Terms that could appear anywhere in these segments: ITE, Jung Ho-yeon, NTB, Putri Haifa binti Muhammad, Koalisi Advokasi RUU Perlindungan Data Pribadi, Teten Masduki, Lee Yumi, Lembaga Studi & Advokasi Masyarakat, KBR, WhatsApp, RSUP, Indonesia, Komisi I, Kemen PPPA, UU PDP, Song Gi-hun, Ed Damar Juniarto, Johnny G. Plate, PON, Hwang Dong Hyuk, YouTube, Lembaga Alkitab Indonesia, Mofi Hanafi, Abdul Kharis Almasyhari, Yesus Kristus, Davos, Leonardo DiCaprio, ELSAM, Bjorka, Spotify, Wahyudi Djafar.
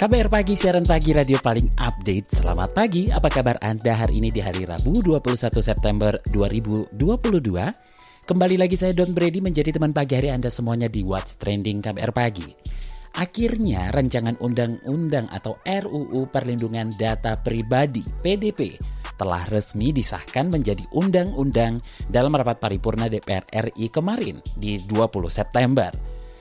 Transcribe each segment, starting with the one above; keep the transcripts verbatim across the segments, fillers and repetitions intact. K B R Pagi, siaran pagi radio paling update. Selamat pagi, apa kabar Anda hari ini di hari Rabu dua puluh satu September dua ribu dua puluh dua? Kembali lagi saya Don Brady menjadi teman pagi hari Anda semuanya di What's Trending K B R Pagi. Akhirnya rancangan undang-undang atau R U U Perlindungan Data Pribadi P D P telah resmi disahkan menjadi undang-undang dalam rapat paripurna D P R R I kemarin di dua puluh September.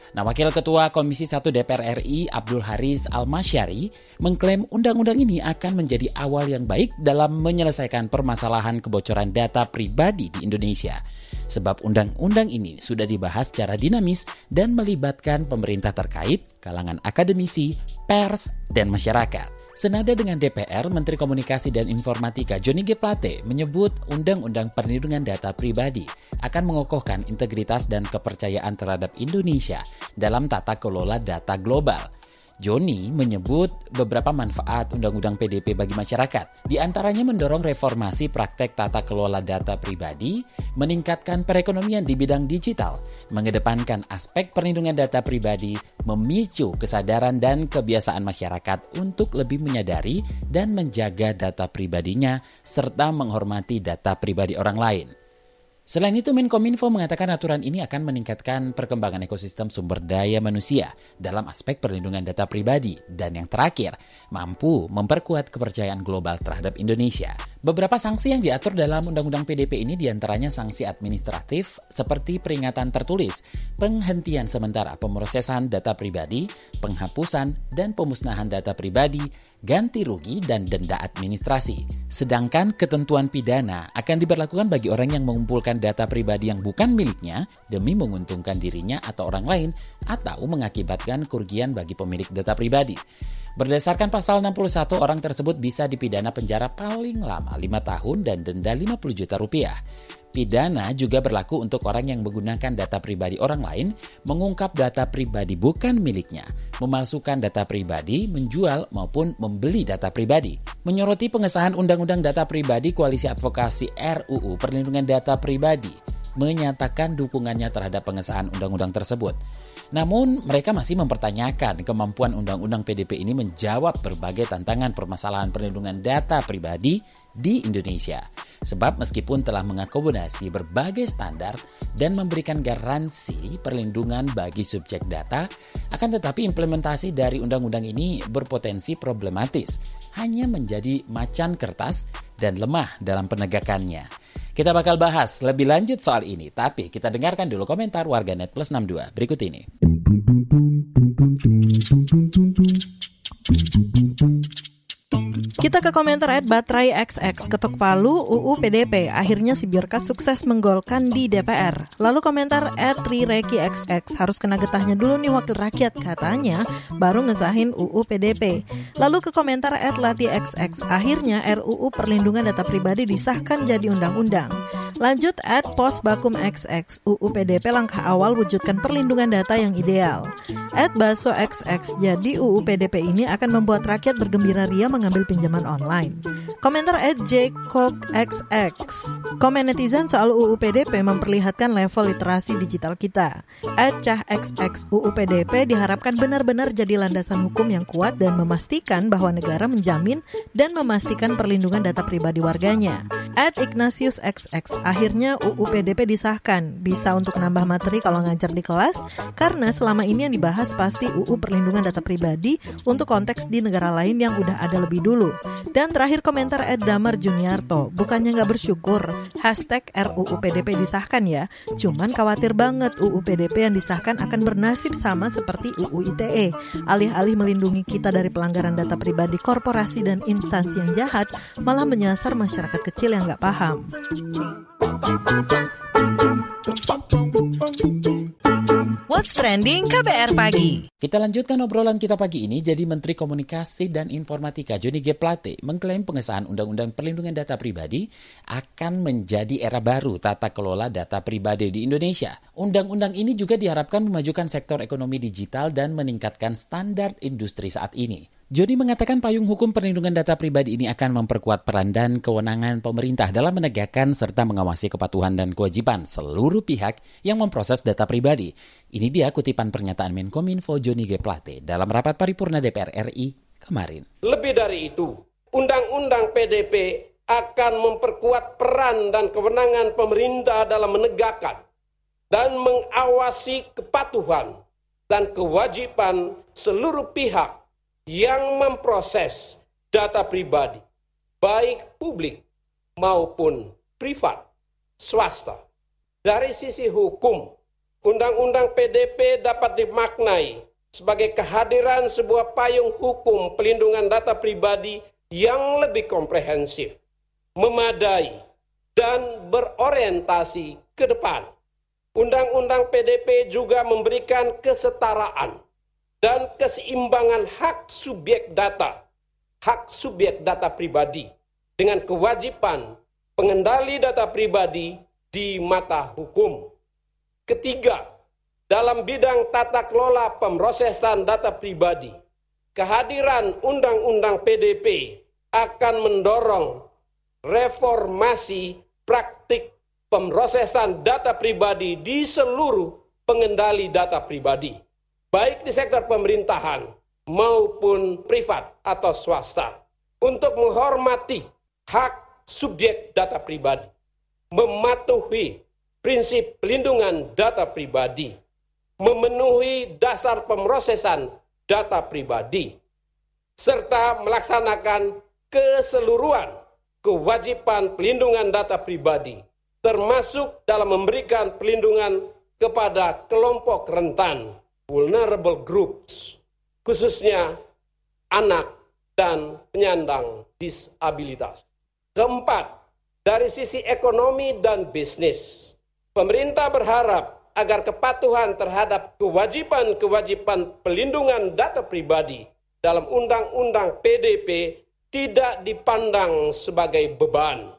Nah, Wakil Ketua Komisi satu D P R R I Abdul Kharis Almasyhari mengklaim undang-undang ini akan menjadi awal yang baik dalam menyelesaikan permasalahan kebocoran data pribadi di Indonesia. Sebab undang-undang ini sudah dibahas secara dinamis dan melibatkan pemerintah terkait, kalangan akademisi, pers, dan masyarakat. Senada dengan D P R, Menteri Komunikasi dan Informatika Johnny G. Plate menyebut Undang-Undang Perlindungan Data Pribadi akan mengokohkan integritas dan kepercayaan terhadap Indonesia dalam tata kelola data global. Johnny menyebut beberapa manfaat Undang-Undang P D P bagi masyarakat, di antaranya mendorong reformasi praktek tata kelola data pribadi, meningkatkan perekonomian di bidang digital, mengedepankan aspek perlindungan data pribadi, memicu kesadaran dan kebiasaan masyarakat untuk lebih menyadari dan menjaga data pribadinya, serta menghormati data pribadi orang lain. Selain itu, Menkominfo mengatakan aturan ini akan meningkatkan perkembangan ekosistem sumber daya manusia dalam aspek perlindungan data pribadi dan yang terakhir, mampu memperkuat kepercayaan global terhadap Indonesia. Beberapa sanksi yang diatur dalam Undang-Undang P D P ini diantaranya sanksi administratif seperti peringatan tertulis, penghentian sementara pemrosesan data pribadi, penghapusan dan pemusnahan data pribadi, ganti rugi dan denda administrasi. Sedangkan ketentuan pidana akan diberlakukan bagi orang yang mengumpulkan data pribadi yang bukan miliknya demi menguntungkan dirinya atau orang lain atau mengakibatkan kerugian bagi pemilik data pribadi. Berdasarkan pasal enam puluh satu, orang tersebut bisa dipidana penjara paling lama lima tahun dan denda lima puluh juta rupiah. Pidana juga berlaku untuk orang yang menggunakan data pribadi orang lain, mengungkap data pribadi bukan miliknya, memalsukan data pribadi, menjual maupun membeli data pribadi. Menyoroti pengesahan Undang-Undang Data Pribadi, Koalisi Advokasi R U U Perlindungan Data Pribadi menyatakan dukungannya terhadap pengesahan undang-undang tersebut. Namun, mereka masih mempertanyakan kemampuan Undang-Undang P D P ini menjawab berbagai tantangan permasalahan perlindungan data pribadi di Indonesia. Sebab meskipun telah mengakomodasi berbagai standar dan memberikan garansi perlindungan bagi subjek data, akan tetapi implementasi dari undang-undang ini berpotensi problematis, hanya menjadi macan kertas dan lemah dalam penegakannya. Kita bakal bahas lebih lanjut soal ini, tapi kita dengarkan dulu komentar warganet plus enam puluh dua berikut ini. Kita ke komentar at Baterai X X, ketuk palu U U P D P, akhirnya si Bjorka sukses menggolkan di D P R. Lalu komentar at Rireki X X, harus kena getahnya dulu nih wakil rakyat, katanya baru ngesahin U U P D P. Lalu ke komentar at Lati X X, akhirnya R U U Perlindungan Data Pribadi disahkan jadi undang-undang. Lanjut at Pos Bakum X X, U U P D P langkah awal wujudkan perlindungan data yang ideal. At Baso X X, jadi U U P D P ini akan membuat rakyat bergembira ria mengambil pinjaman online. Komentar at Jcock X X, komen netizen soal U U P D P memperlihatkan level literasi digital kita. At Cah X X, U U P D P diharapkan benar-benar jadi landasan hukum yang kuat dan memastikan bahwa negara menjamin dan memastikan perlindungan data pribadi warganya. At Ignatius X X, akhirnya U U P D P disahkan, bisa untuk nambah materi kalau ngajar di kelas, karena selama ini yang dibahas pasti U U Perlindungan Data Pribadi untuk konteks di negara lain yang udah ada lebih dulu. Dan terakhir komentar Ed Damar Juniarto, bukannya nggak bersyukur, hashtag R U U P D P disahkan ya, cuman khawatir banget U U P D P yang disahkan akan bernasib sama seperti U U I T E, alih-alih melindungi kita dari pelanggaran data pribadi korporasi dan instansi yang jahat, malah menyasar masyarakat kecil yang nggak paham. What What's Trending K B R Pagi. Kita lanjutkan obrolan kita pagi ini. Jadi Menteri Komunikasi dan Informatika Johnny G. Plate mengklaim pengesahan Undang-Undang Perlindungan Data Pribadi akan menjadi era baru tata kelola data pribadi di Indonesia. Undang-undang ini juga diharapkan memajukan sektor ekonomi digital dan meningkatkan standar industri saat ini. Johnny mengatakan payung hukum perlindungan data pribadi ini akan memperkuat peran dan kewenangan pemerintah dalam menegakkan serta mengawasi kepatuhan dan kewajiban seluruh pihak yang memproses data pribadi. Ini dia kutipan pernyataan Menkominfo Johnny G. Plate dalam rapat paripurna D P R R I kemarin. Lebih dari itu, Undang-Undang P D P akan memperkuat peran dan kewenangan pemerintah dalam menegakkan dan mengawasi kepatuhan dan kewajiban seluruh pihak yang memproses data pribadi, baik publik maupun privat, swasta. Dari sisi hukum, Undang-Undang P D P dapat dimaknai sebagai kehadiran sebuah payung hukum pelindungan data pribadi yang lebih komprehensif, memadai, dan berorientasi ke depan. Undang-Undang P D P juga memberikan kesetaraan dan keseimbangan hak subjek data, hak subjek data pribadi dengan kewajiban pengendali data pribadi di mata hukum. Ketiga, dalam bidang tata kelola pemrosesan data pribadi, kehadiran Undang-Undang P D P akan mendorong reformasi praktik pemrosesan data pribadi di seluruh pengendali data pribadi, baik di sektor pemerintahan maupun privat atau swasta, untuk menghormati hak subjek data pribadi, mematuhi prinsip pelindungan data pribadi, memenuhi dasar pemrosesan data pribadi, serta melaksanakan keseluruhan kewajiban pelindungan data pribadi, termasuk dalam memberikan perlindungan kepada kelompok rentan, vulnerable groups, khususnya anak dan penyandang disabilitas. Keempat, dari sisi ekonomi dan bisnis, pemerintah berharap agar kepatuhan terhadap kewajiban-kewajiban pelindungan data pribadi dalam Undang-Undang P D P tidak dipandang sebagai beban,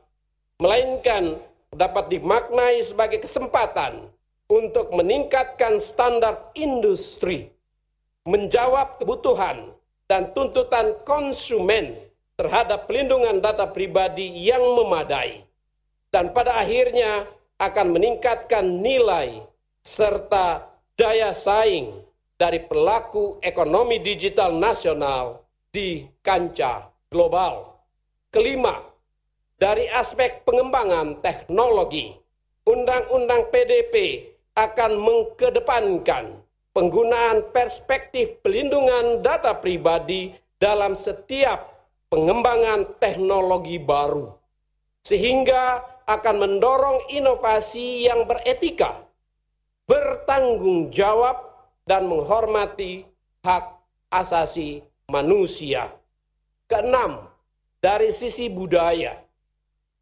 melainkan dapat dimaknai sebagai kesempatan untuk meningkatkan standar industri, menjawab kebutuhan dan tuntutan konsumen terhadap pelindungan data pribadi yang memadai, dan pada akhirnya akan meningkatkan nilai serta daya saing dari pelaku ekonomi digital nasional di kancah global. Kelima, dari aspek pengembangan teknologi, Undang-Undang P D P akan mengkedepankan penggunaan perspektif pelindungan data pribadi dalam setiap pengembangan teknologi baru, sehingga akan mendorong inovasi yang beretika, bertanggung jawab, dan menghormati hak asasi manusia. Keenam, dari sisi budaya,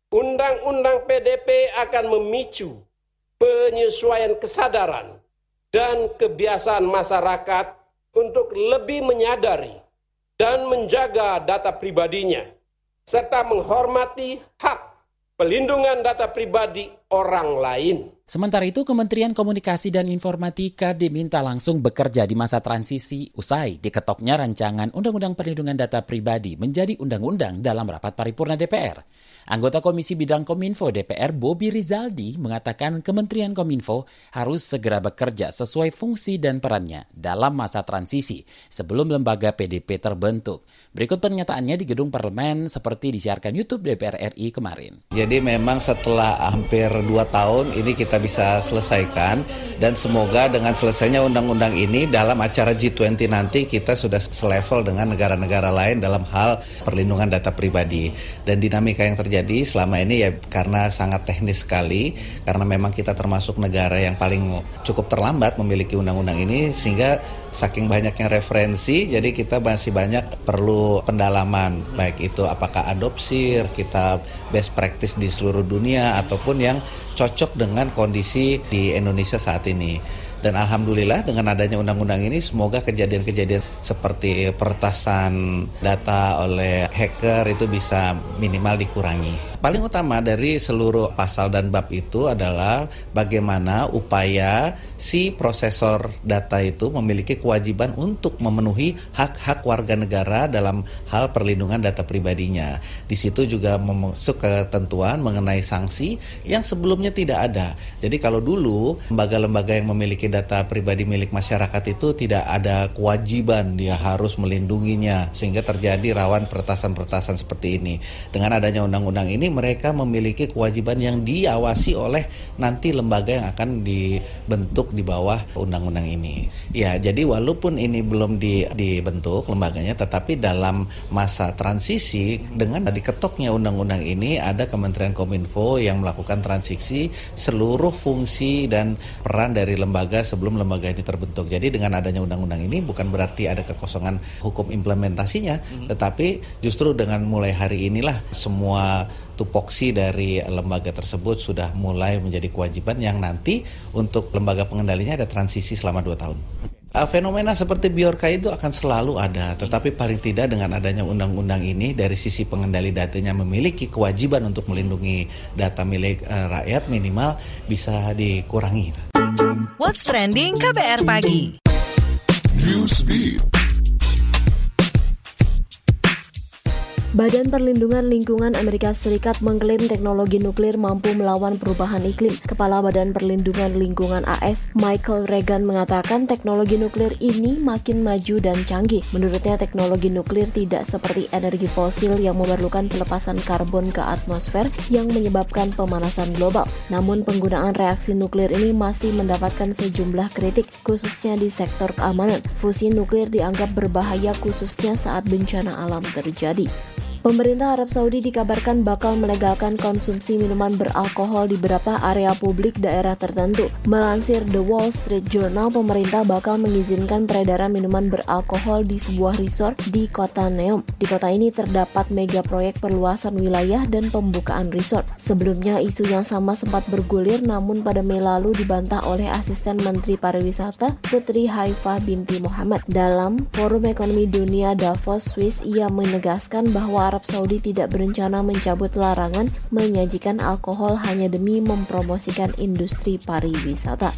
Undang-Undang P D P akan memicu penyesuaian kesadaran dan kebiasaan masyarakat untuk lebih menyadari dan menjaga data pribadinya, serta menghormati hak pelindungan data pribadi orang lain. Sementara itu, Kementerian Komunikasi dan Informatika diminta langsung bekerja di masa transisi usai diketoknya rancangan Undang-Undang Perlindungan Data Pribadi menjadi undang-undang dalam rapat paripurna D P R. Anggota Komisi Bidang Kominfo D P R Bobby Rizaldi mengatakan Kementerian Kominfo harus segera bekerja sesuai fungsi dan perannya dalam masa transisi sebelum lembaga P D P terbentuk. Berikut pernyataannya di gedung parlemen seperti disiarkan YouTube D P R R I kemarin. Jadi memang setelah hampir dua tahun ini kita bisa selesaikan, dan semoga dengan selesainya undang-undang ini dalam acara G dua puluh nanti kita sudah selevel dengan negara-negara lain dalam hal perlindungan data pribadi. Dan dinamika yang terjadi selama ini ya karena sangat teknis sekali, karena memang kita termasuk negara yang paling cukup terlambat memiliki undang-undang ini, sehingga saking banyaknya referensi jadi kita masih banyak perlu pendalaman, baik itu apakah adopsi, kita best practice di seluruh dunia ataupun yang cocok dengan kondisi di Indonesia saat ini. Dan alhamdulillah dengan adanya undang-undang ini semoga kejadian-kejadian seperti peretasan data oleh hacker itu bisa minimal dikurangi. Paling utama dari seluruh pasal dan bab itu adalah bagaimana upaya si prosesor data itu memiliki kewajiban untuk memenuhi hak-hak warga negara dalam hal perlindungan data pribadinya. Di situ juga memasuk ketentuan mengenai sanksi yang sebelumnya tidak ada. Jadi kalau dulu lembaga-lembaga yang memiliki data pribadi milik masyarakat itu tidak ada kewajiban dia harus melindunginya sehingga terjadi rawan peretasan-peretasan seperti ini. Dengan adanya undang-undang ini mereka memiliki kewajiban yang diawasi oleh nanti lembaga yang akan dibentuk di bawah undang-undang ini. Ya, jadi walaupun ini belum di, dibentuk lembaganya, tetapi dalam masa transisi dengan diketoknya undang-undang ini ada Kementerian Kominfo yang melakukan transisi seluruh fungsi dan peran dari lembaga sebelum lembaga ini terbentuk. Jadi dengan adanya undang-undang ini bukan berarti ada kekosongan hukum implementasinya, mm-hmm. tetapi justru dengan mulai hari inilah semua tupoksi dari lembaga tersebut sudah mulai menjadi kewajiban yang nanti untuk lembaga pengendalinya ada transisi selama dua tahun. Fenomena seperti Bjorka itu akan selalu ada, tetapi paling tidak dengan adanya undang-undang ini dari sisi pengendali datanya memiliki kewajiban untuk melindungi data milik uh, rakyat minimal bisa dikurangi. What's trending K B R pagi? Newsbeat. Badan Perlindungan Lingkungan Amerika Serikat mengklaim teknologi nuklir mampu melawan perubahan iklim. Kepala Badan Perlindungan Lingkungan A S, Michael Regan, mengatakan teknologi nuklir ini makin maju dan canggih. Menurutnya, teknologi nuklir tidak seperti energi fosil yang memerlukan pelepasan karbon ke atmosfer yang menyebabkan pemanasan global. Namun, penggunaan reaksi nuklir ini masih mendapatkan sejumlah kritik, khususnya di sektor keamanan. Fusi nuklir dianggap berbahaya khususnya saat bencana alam terjadi. Pemerintah Arab Saudi dikabarkan bakal melegalkan konsumsi minuman beralkohol di beberapa area publik daerah tertentu. Melansir The Wall Street Journal, pemerintah bakal mengizinkan peredaran minuman beralkohol di sebuah resort di kota Neom. Di kota ini terdapat mega proyek perluasan wilayah dan pembukaan resort. Sebelumnya, isu yang sama sempat bergulir, namun pada Mei lalu dibantah oleh asisten Menteri Pariwisata Putri Haifa binti Muhammad. Dalam Forum Ekonomi Dunia Davos, Swiss, ia menegaskan bahwa Arab Saudi tidak berencana mencabut larangan menyajikan alkohol hanya demi mempromosikan industri pariwisata.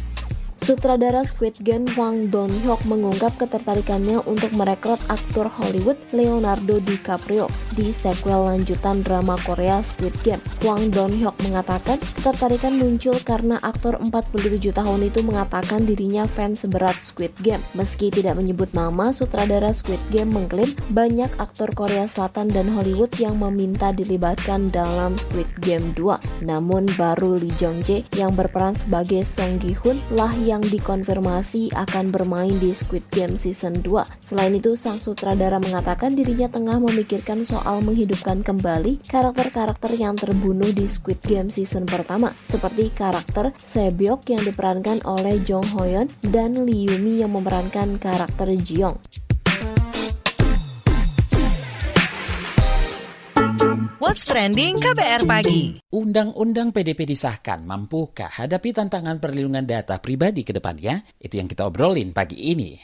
Sutradara Squid Game Hwang Dong Hyuk mengungkap ketertarikannya untuk merekrut aktor Hollywood Leonardo DiCaprio di sequel lanjutan drama Korea Squid Game. Hwang Dong Hyuk mengatakan ketertarikan muncul karena aktor empat puluh tujuh tahun itu mengatakan dirinya fans berat Squid Game. Meski tidak menyebut nama, sutradara Squid Game mengklaim banyak aktor Korea Selatan dan Hollywood yang meminta dilibatkan dalam Squid Game dua. Namun baru Lee Jong Jae yang berperan sebagai Song Gi-hun lah yang dikonfirmasi akan bermain di Squid Game Season dua. Selain itu, sang sutradara mengatakan dirinya tengah memikirkan soal menghidupkan kembali karakter-karakter yang terbunuh di Squid Game Season pertama, seperti karakter Sebyok yang diperankan oleh Jung Ho-yeon dan Lee Yumi yang memerankan karakter Jeong. What's Trending K B R Pagi. Undang-undang P D P disahkan, mampukah hadapi tantangan perlindungan data pribadi ke depannya? Itu yang kita obrolin pagi ini.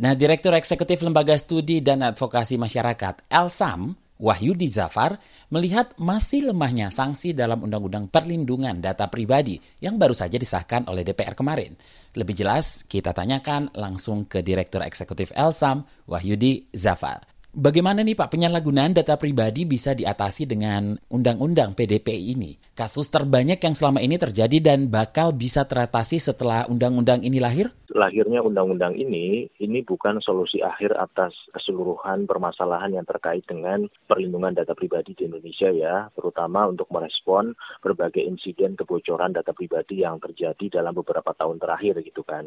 Nah, Direktur Eksekutif Lembaga Studi dan Advokasi Masyarakat ELSAM, Wahyudi Djafar, melihat masih lemahnya sanksi dalam Undang-Undang Perlindungan Data Pribadi yang baru saja disahkan oleh D P R kemarin. Lebih jelas, kita tanyakan langsung ke Direktur Eksekutif ELSAM, Wahyudi Djafar. Bagaimana nih Pak, penyalahgunaan data pribadi bisa diatasi dengan undang-undang P D P ini? Kasus terbanyak yang selama ini terjadi dan bakal bisa teratasi setelah undang-undang ini lahir? Lahirnya undang-undang ini, ini bukan solusi akhir atas keseluruhan permasalahan yang terkait dengan perlindungan data pribadi di Indonesia ya, terutama untuk merespon berbagai insiden kebocoran data pribadi yang terjadi dalam beberapa tahun terakhir gitu kan.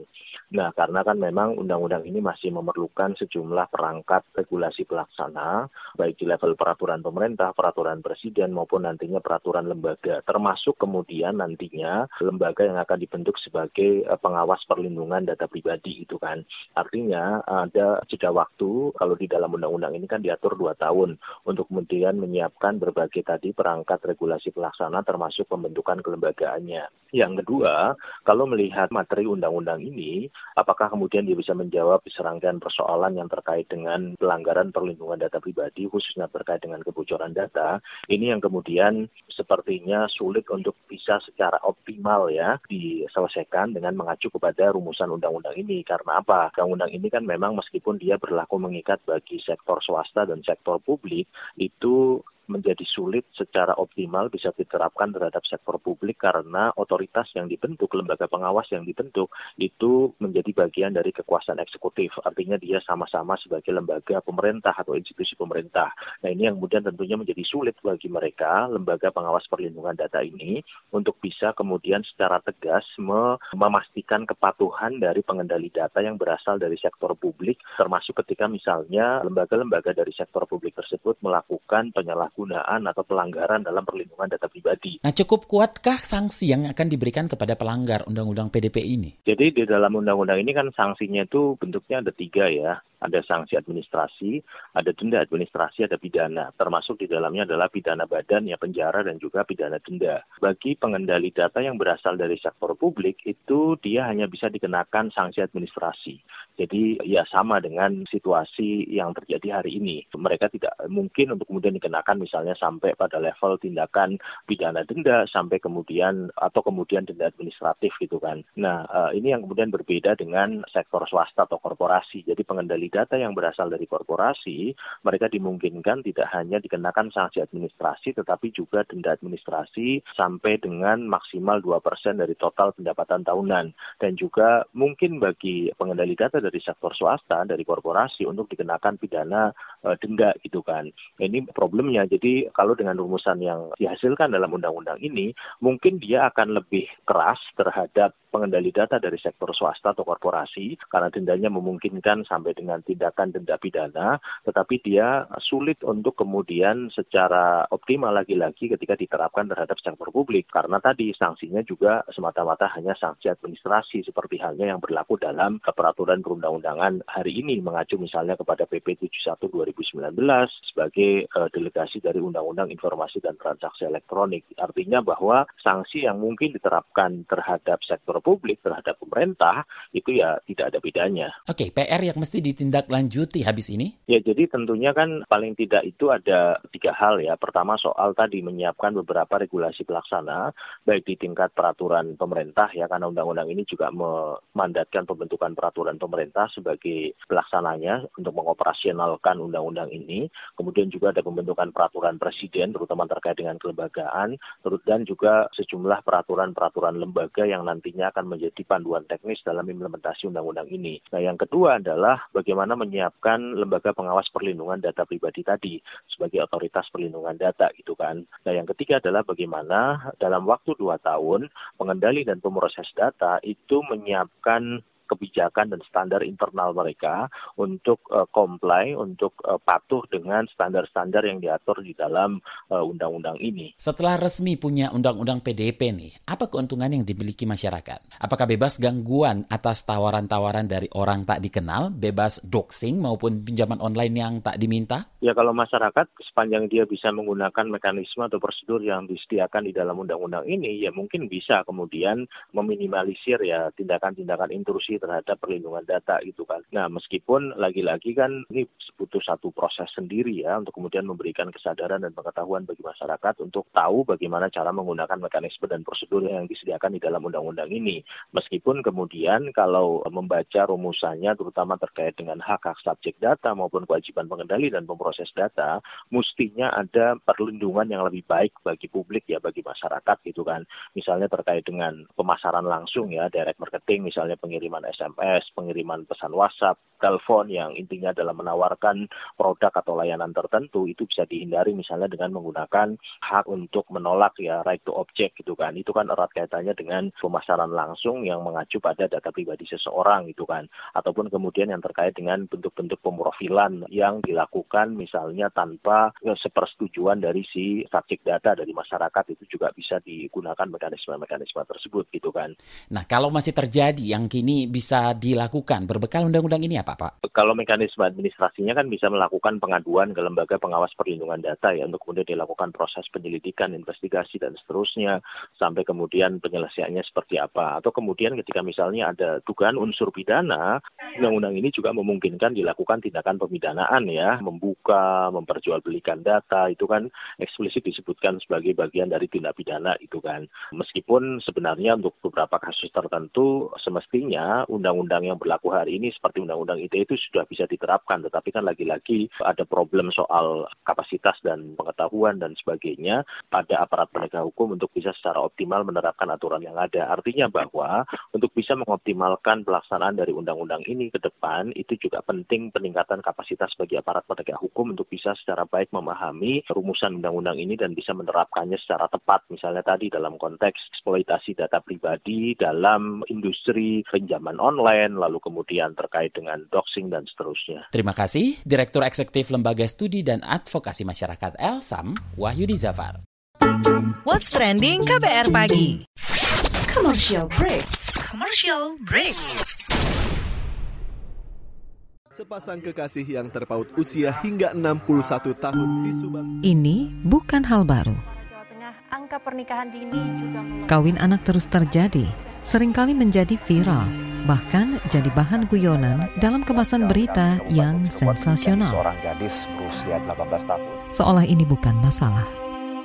Nah, karena kan memang undang-undang ini masih memerlukan sejumlah perangkat regulasi pelaksana, baik di level peraturan pemerintah, peraturan presiden, maupun nantinya peraturan lembaga, termasuk kemudian nantinya lembaga yang akan dibentuk sebagai pengawas perlindungan data pribadi itu kan. Artinya ada jeda waktu, kalau di dalam undang-undang ini kan diatur dua tahun untuk kemudian menyiapkan berbagai tadi perangkat regulasi pelaksana termasuk pembentukan kelembagaannya. Yang kedua, kalau melihat materi undang-undang ini, apakah kemudian dia bisa menjawab serangkaian persoalan yang terkait dengan pelanggaran perlindungan data pribadi khususnya terkait dengan kebocoran data, ini yang kemudian sepertinya sulit untuk bisa secara optimal ya diselesaikan dengan mengacu kepada rumusan undang-undang ini. Karena apa? Undang-undang ini kan memang meskipun dia berlaku mengikat bagi sektor swasta dan sektor publik, itu menjadi sulit secara optimal bisa diterapkan terhadap sektor publik karena otoritas yang dibentuk, lembaga pengawas yang dibentuk itu menjadi bagian dari kekuasaan eksekutif. Artinya dia sama-sama sebagai lembaga pemerintah atau institusi pemerintah. Nah ini yang kemudian tentunya menjadi sulit bagi mereka, lembaga pengawas perlindungan data ini, untuk bisa kemudian secara tegas memastikan kepatuhan dari pengendali data yang berasal dari sektor publik, termasuk ketika misalnya lembaga-lembaga dari sektor publik tersebut melakukan penyalahgunaan gunaan atau pelanggaran dalam perlindungan data pribadi. Nah, cukup kuatkah sanksi yang akan diberikan kepada pelanggar undang-undang P D P ini? Jadi di dalam undang-undang ini kan sanksinya itu bentuknya ada tiga ya. Ada sanksi administrasi, ada denda administrasi, ada pidana. Termasuk di dalamnya adalah pidana badan, ya penjara, dan juga pidana denda. Bagi pengendali data yang berasal dari sektor publik, itu dia hanya bisa dikenakan sanksi administrasi. Jadi ya sama dengan situasi yang terjadi hari ini. Mereka tidak mungkin untuk kemudian dikenakan misalnya sampai pada level tindakan pidana denda, sampai kemudian atau kemudian denda administratif gitu kan. Nah ini yang kemudian berbeda dengan sektor swasta atau korporasi. Jadi pengendali data yang berasal dari korporasi, mereka dimungkinkan tidak hanya dikenakan sanksi administrasi, tetapi juga denda administrasi sampai dengan maksimal dua persen dari total pendapatan tahunan. Dan juga mungkin bagi pengendali data dari sektor swasta, dari korporasi, untuk dikenakan pidana e, denda gitu kan. Ini problemnya, jadi kalau dengan rumusan yang dihasilkan dalam undang-undang ini, mungkin dia akan lebih keras terhadap pengendali data dari sektor swasta atau korporasi karena dendanya memungkinkan sampai dengan tindakan denda pidana, tetapi dia sulit untuk kemudian secara optimal lagi-lagi ketika diterapkan terhadap sektor publik karena tadi sanksinya juga semata-mata hanya sanksi administrasi seperti halnya yang berlaku dalam peraturan perundang-undangan hari ini mengacu misalnya kepada P P tujuh puluh satu dua ribu sembilan belas sebagai uh, delegasi dari Undang-Undang Informasi dan Transaksi Elektronik. Artinya bahwa sanksi yang mungkin diterapkan terhadap sektor publik terhadap pemerintah itu ya tidak ada bedanya. Oke, P R yang mesti ditindaklanjuti habis ini? Ya, jadi tentunya kan paling tidak itu ada tiga hal ya. Pertama soal tadi menyiapkan beberapa regulasi pelaksana baik di tingkat peraturan pemerintah ya karena undang-undang ini juga memandatkan pembentukan peraturan pemerintah sebagai pelaksananya untuk mengoperasionalkan undang-undang ini. Kemudian juga ada pembentukan peraturan presiden terutama terkait dengan kelembagaan dan juga sejumlah peraturan-peraturan lembaga yang nantinya akan menjadi panduan teknis dalam implementasi undang-undang ini. Nah, yang kedua adalah bagaimana menyiapkan lembaga pengawas perlindungan data pribadi tadi sebagai otoritas perlindungan data gitu kan. Nah, yang ketiga adalah bagaimana dalam waktu dua tahun pengendali dan pemroses data itu menyiapkan kebijakan dan standar internal mereka untuk uh, comply, untuk uh, patuh dengan standar-standar yang diatur di dalam uh, undang-undang ini. Setelah resmi punya undang-undang P D P nih, apa keuntungan yang dimiliki masyarakat? Apakah bebas gangguan atas tawaran-tawaran dari orang tak dikenal, bebas doxing maupun pinjaman online yang tak diminta? Ya kalau masyarakat sepanjang dia bisa menggunakan mekanisme atau prosedur yang disediakan di dalam undang-undang ini, ya mungkin bisa kemudian meminimalisir ya tindakan-tindakan intrusi terhadap perlindungan data itu kan. Nah meskipun lagi-lagi kan ini butuh satu proses sendiri ya untuk kemudian memberikan kesadaran dan pengetahuan bagi masyarakat untuk tahu bagaimana cara menggunakan mekanisme dan prosedur yang disediakan di dalam undang-undang ini. Meskipun kemudian kalau membaca rumusannya terutama terkait dengan hak-hak subjek data maupun kewajiban pengendali dan pemproses data, mestinya ada perlindungan yang lebih baik bagi publik ya bagi masyarakat gitu kan. Misalnya terkait dengan pemasaran langsung ya direct marketing misalnya pengiriman S M S, pengiriman pesan WhatsApp, telepon yang intinya adalah menawarkan produk atau layanan tertentu itu bisa dihindari misalnya dengan menggunakan hak untuk menolak ya right to object gitu kan. Itu kan erat kaitannya dengan pemasaran langsung yang mengacu pada data pribadi seseorang gitu kan. Ataupun kemudian yang terkait dengan bentuk-bentuk pemprofilan yang dilakukan misalnya tanpa sepersetujuan dari si subjek data dari masyarakat itu juga bisa digunakan mekanisme-mekanisme tersebut gitu kan. Nah, kalau masih terjadi yang kini bisa dilakukan berbekal undang-undang ini apa, Pak? Kalau mekanisme administrasinya kan bisa melakukan pengaduan ke lembaga pengawas perlindungan data ya, untuk kemudian dilakukan proses penyelidikan, investigasi, dan seterusnya, sampai kemudian penyelesaiannya seperti apa. Atau kemudian ketika misalnya ada dugaan unsur pidana, undang-undang ini juga memungkinkan dilakukan tindakan pemidanaan ya, membuka, memperjualbelikan data, itu kan eksplisit disebutkan sebagai bagian dari tindak pidana itu kan. Meskipun sebenarnya untuk beberapa kasus tertentu semestinya undang-undang yang berlaku hari ini seperti undang-undang I T E itu sudah bisa diterapkan, tetapi kan lagi-lagi ada problem soal kapasitas dan pengetahuan dan sebagainya pada aparat penegak hukum untuk bisa secara optimal menerapkan aturan yang ada. Artinya bahwa untuk bisa mengoptimalkan pelaksanaan dari undang-undang ini ke depan itu juga penting peningkatan kapasitas bagi aparat penegak hukum untuk bisa secara baik memahami rumusan undang-undang ini dan bisa menerapkannya secara tepat, misalnya tadi dalam konteks eksploitasi data pribadi dalam industri pinjaman online, lalu kemudian terkait dengan doxing dan seterusnya. Terima kasih, Direktur Eksekutif Lembaga Studi dan Advokasi Masyarakat ELSAM, Wahyudi Djafar. What's Trending K B R Pagi. Commercial break. Commercial break. Sepasang kekasih yang terpaut usia hingga enam puluh satu tahun di Subang. Ini bukan hal baru. Angka pernikahan dini juga kawin anak terus terjadi, seringkali menjadi viral, bahkan jadi bahan guyonan dalam kemasan berita yang sensasional. Seorang gadis berusia delapan belas tahun. Seolah ini bukan masalah.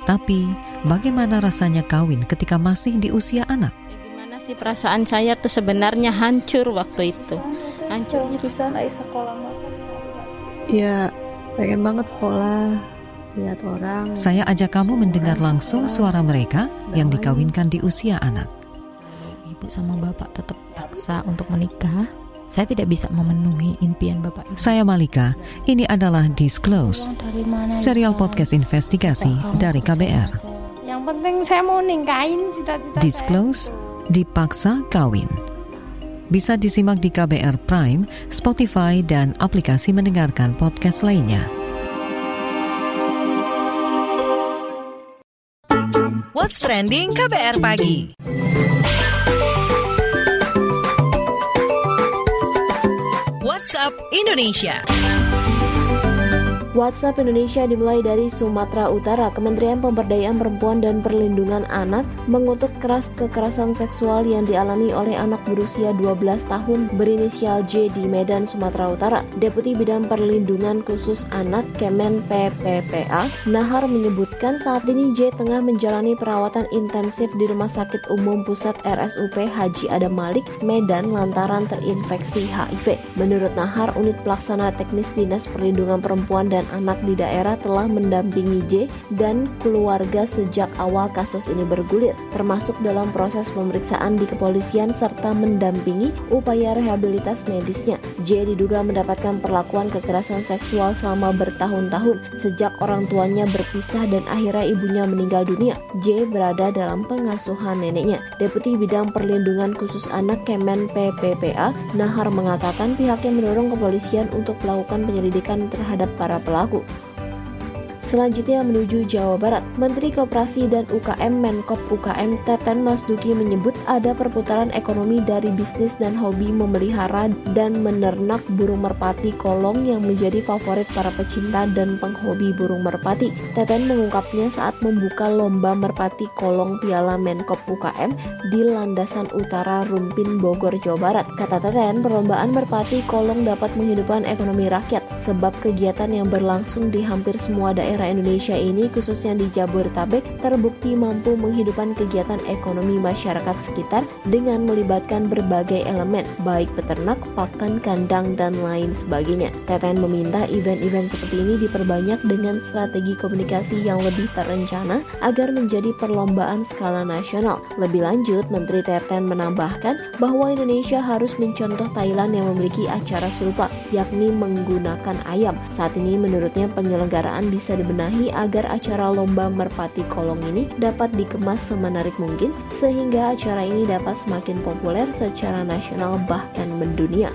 Tapi bagaimana rasanya kawin ketika masih di usia anak? Gimana sih perasaan saya tuh sebenarnya hancur waktu itu. Hancurnya bisa naik sekolah makan. Ya, pengen banget sekolah. Lihat orang. Saya ajak kamu mendengar langsung suara mereka yang dikawinkan di usia anak. Ibu sama bapak tetap paksa untuk menikah. Saya tidak bisa memenuhi impian bapak. Ibu. Saya Malika. Ini adalah Disclose, serial podcast investigasi dari K B R. Yang penting saya mau ningkain cita-cita. Disclose, dipaksa kawin. Bisa disimak di K B R Prime, Spotify, dan aplikasi mendengarkan podcast lainnya. What's Trending K B R Pagi. WhatsApp Indonesia. WhatsApp Indonesia dimulai dari Sumatera Utara. Kementerian Pemberdayaan Perempuan dan Perlindungan Anak mengutuk keras kekerasan seksual yang dialami oleh anak berusia dua belas tahun berinisial J di Medan, Sumatera Utara. Deputi Bidang Perlindungan Khusus Anak Kemen P P P A, Nahar menyebutkan saat ini J tengah menjalani perawatan intensif di Rumah Sakit Umum Pusat R S U P Haji Adam Malik, Medan lantaran terinfeksi H I V. Menurut Nahar, Unit Pelaksana Teknis Dinas Perlindungan Perempuan dan Anak di daerah telah mendampingi J dan keluarga sejak awal kasus ini bergulir, termasuk dalam proses pemeriksaan di kepolisian serta mendampingi upaya rehabilitas medisnya. J diduga mendapatkan perlakuan kekerasan seksual selama bertahun-tahun sejak orang tuanya berpisah dan akhirnya ibunya meninggal dunia. J berada dalam pengasuhan neneknya. Deputi Bidang Perlindungan Khusus Anak Kemen P P P A, Nahar mengatakan pihaknya mendorong kepolisian untuk melakukan penyelidikan terhadap para pelaku. Selanjutnya menuju Jawa Barat. Menteri Koperasi dan U K M Menkop U K M Teten Masduki menyebut ada perputaran ekonomi dari bisnis dan hobi memelihara dan menernak burung merpati kolong yang menjadi favorit para pecinta dan penghobi burung merpati. Teten mengungkapnya saat membuka lomba merpati kolong Piala Menkop U K M di Landasan Utara Rumpin, Bogor, Jawa Barat. Kata Teten, perlombaan merpati kolong dapat menghidupkan ekonomi rakyat sebab kegiatan yang berlangsung di hampir semua daerah Indonesia ini, khususnya di Jabodetabek, terbukti mampu menghidupkan kegiatan ekonomi masyarakat sekitar dengan melibatkan berbagai elemen, baik peternak, pakan, kandang, dan lain sebagainya. Teten meminta event-event seperti ini diperbanyak dengan strategi komunikasi yang lebih terencana agar menjadi perlombaan skala nasional. Lebih lanjut, Menteri Teten menambahkan bahwa Indonesia harus mencontoh Thailand yang memiliki acara serupa, yakni menggunakan ayam. Saat ini menurutnya penyelenggaraan bisa dibenahi agar acara lomba merpati kolong ini dapat dikemas semenarik mungkin sehingga acara ini dapat semakin populer secara nasional bahkan mendunia.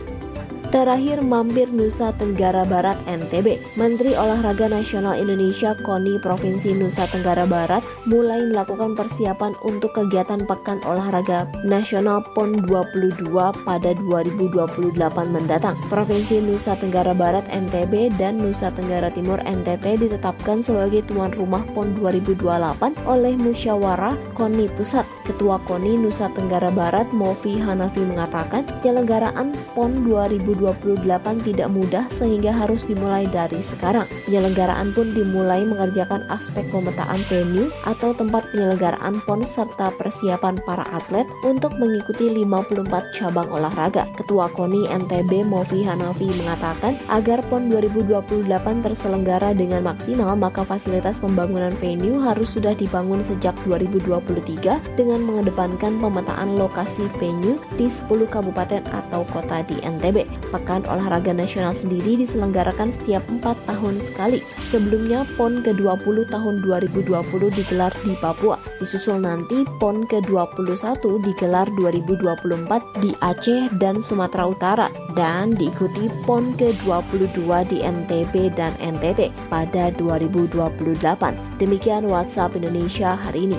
Terakhir mampir Nusa Tenggara Barat N T B, Menteri Olahraga Nasional Indonesia KONI Provinsi Nusa Tenggara Barat mulai melakukan persiapan untuk kegiatan Pekan Olahraga Nasional PON dua puluh dua pada dua ribu dua puluh delapan mendatang. Provinsi Nusa Tenggara Barat N T B dan Nusa Tenggara Timur N T T ditetapkan sebagai tuan rumah PON dua ribu dua puluh delapan oleh Musyawarah KONI Pusat. Ketua KONI Nusa Tenggara Barat Mofi Hanafi mengatakan penyelenggaraan PON dua ribu dua puluh delapan tidak mudah sehingga harus dimulai dari sekarang. Penyelenggaraan pun dimulai mengerjakan aspek pemetaan venue atau tempat penyelenggaraan PON serta persiapan para atlet untuk mengikuti lima puluh empat cabang olahraga. Ketua KONI N T B Mofi Hanafi mengatakan agar PON dua ribu dua puluh delapan terselenggara dengan maksimal maka fasilitas pembangunan venue harus sudah dibangun sejak dua ribu dua puluh tiga dengan mengedepankan pemetaan lokasi venue di sepuluh kabupaten atau kota di N T B. Pekan Olahraga Nasional sendiri diselenggarakan setiap empat tahun sekali. Sebelumnya PON ke dua puluh tahun dua ribu dua puluh digelar di Papua. Disusul nanti PON ke dua puluh satu digelar dua ribu dua puluh empat di Aceh dan Sumatera Utara dan diikuti PON ke dua puluh dua di N T B dan N T T pada dua ribu dua puluh delapan. Demikian WhatsApp Indonesia hari ini.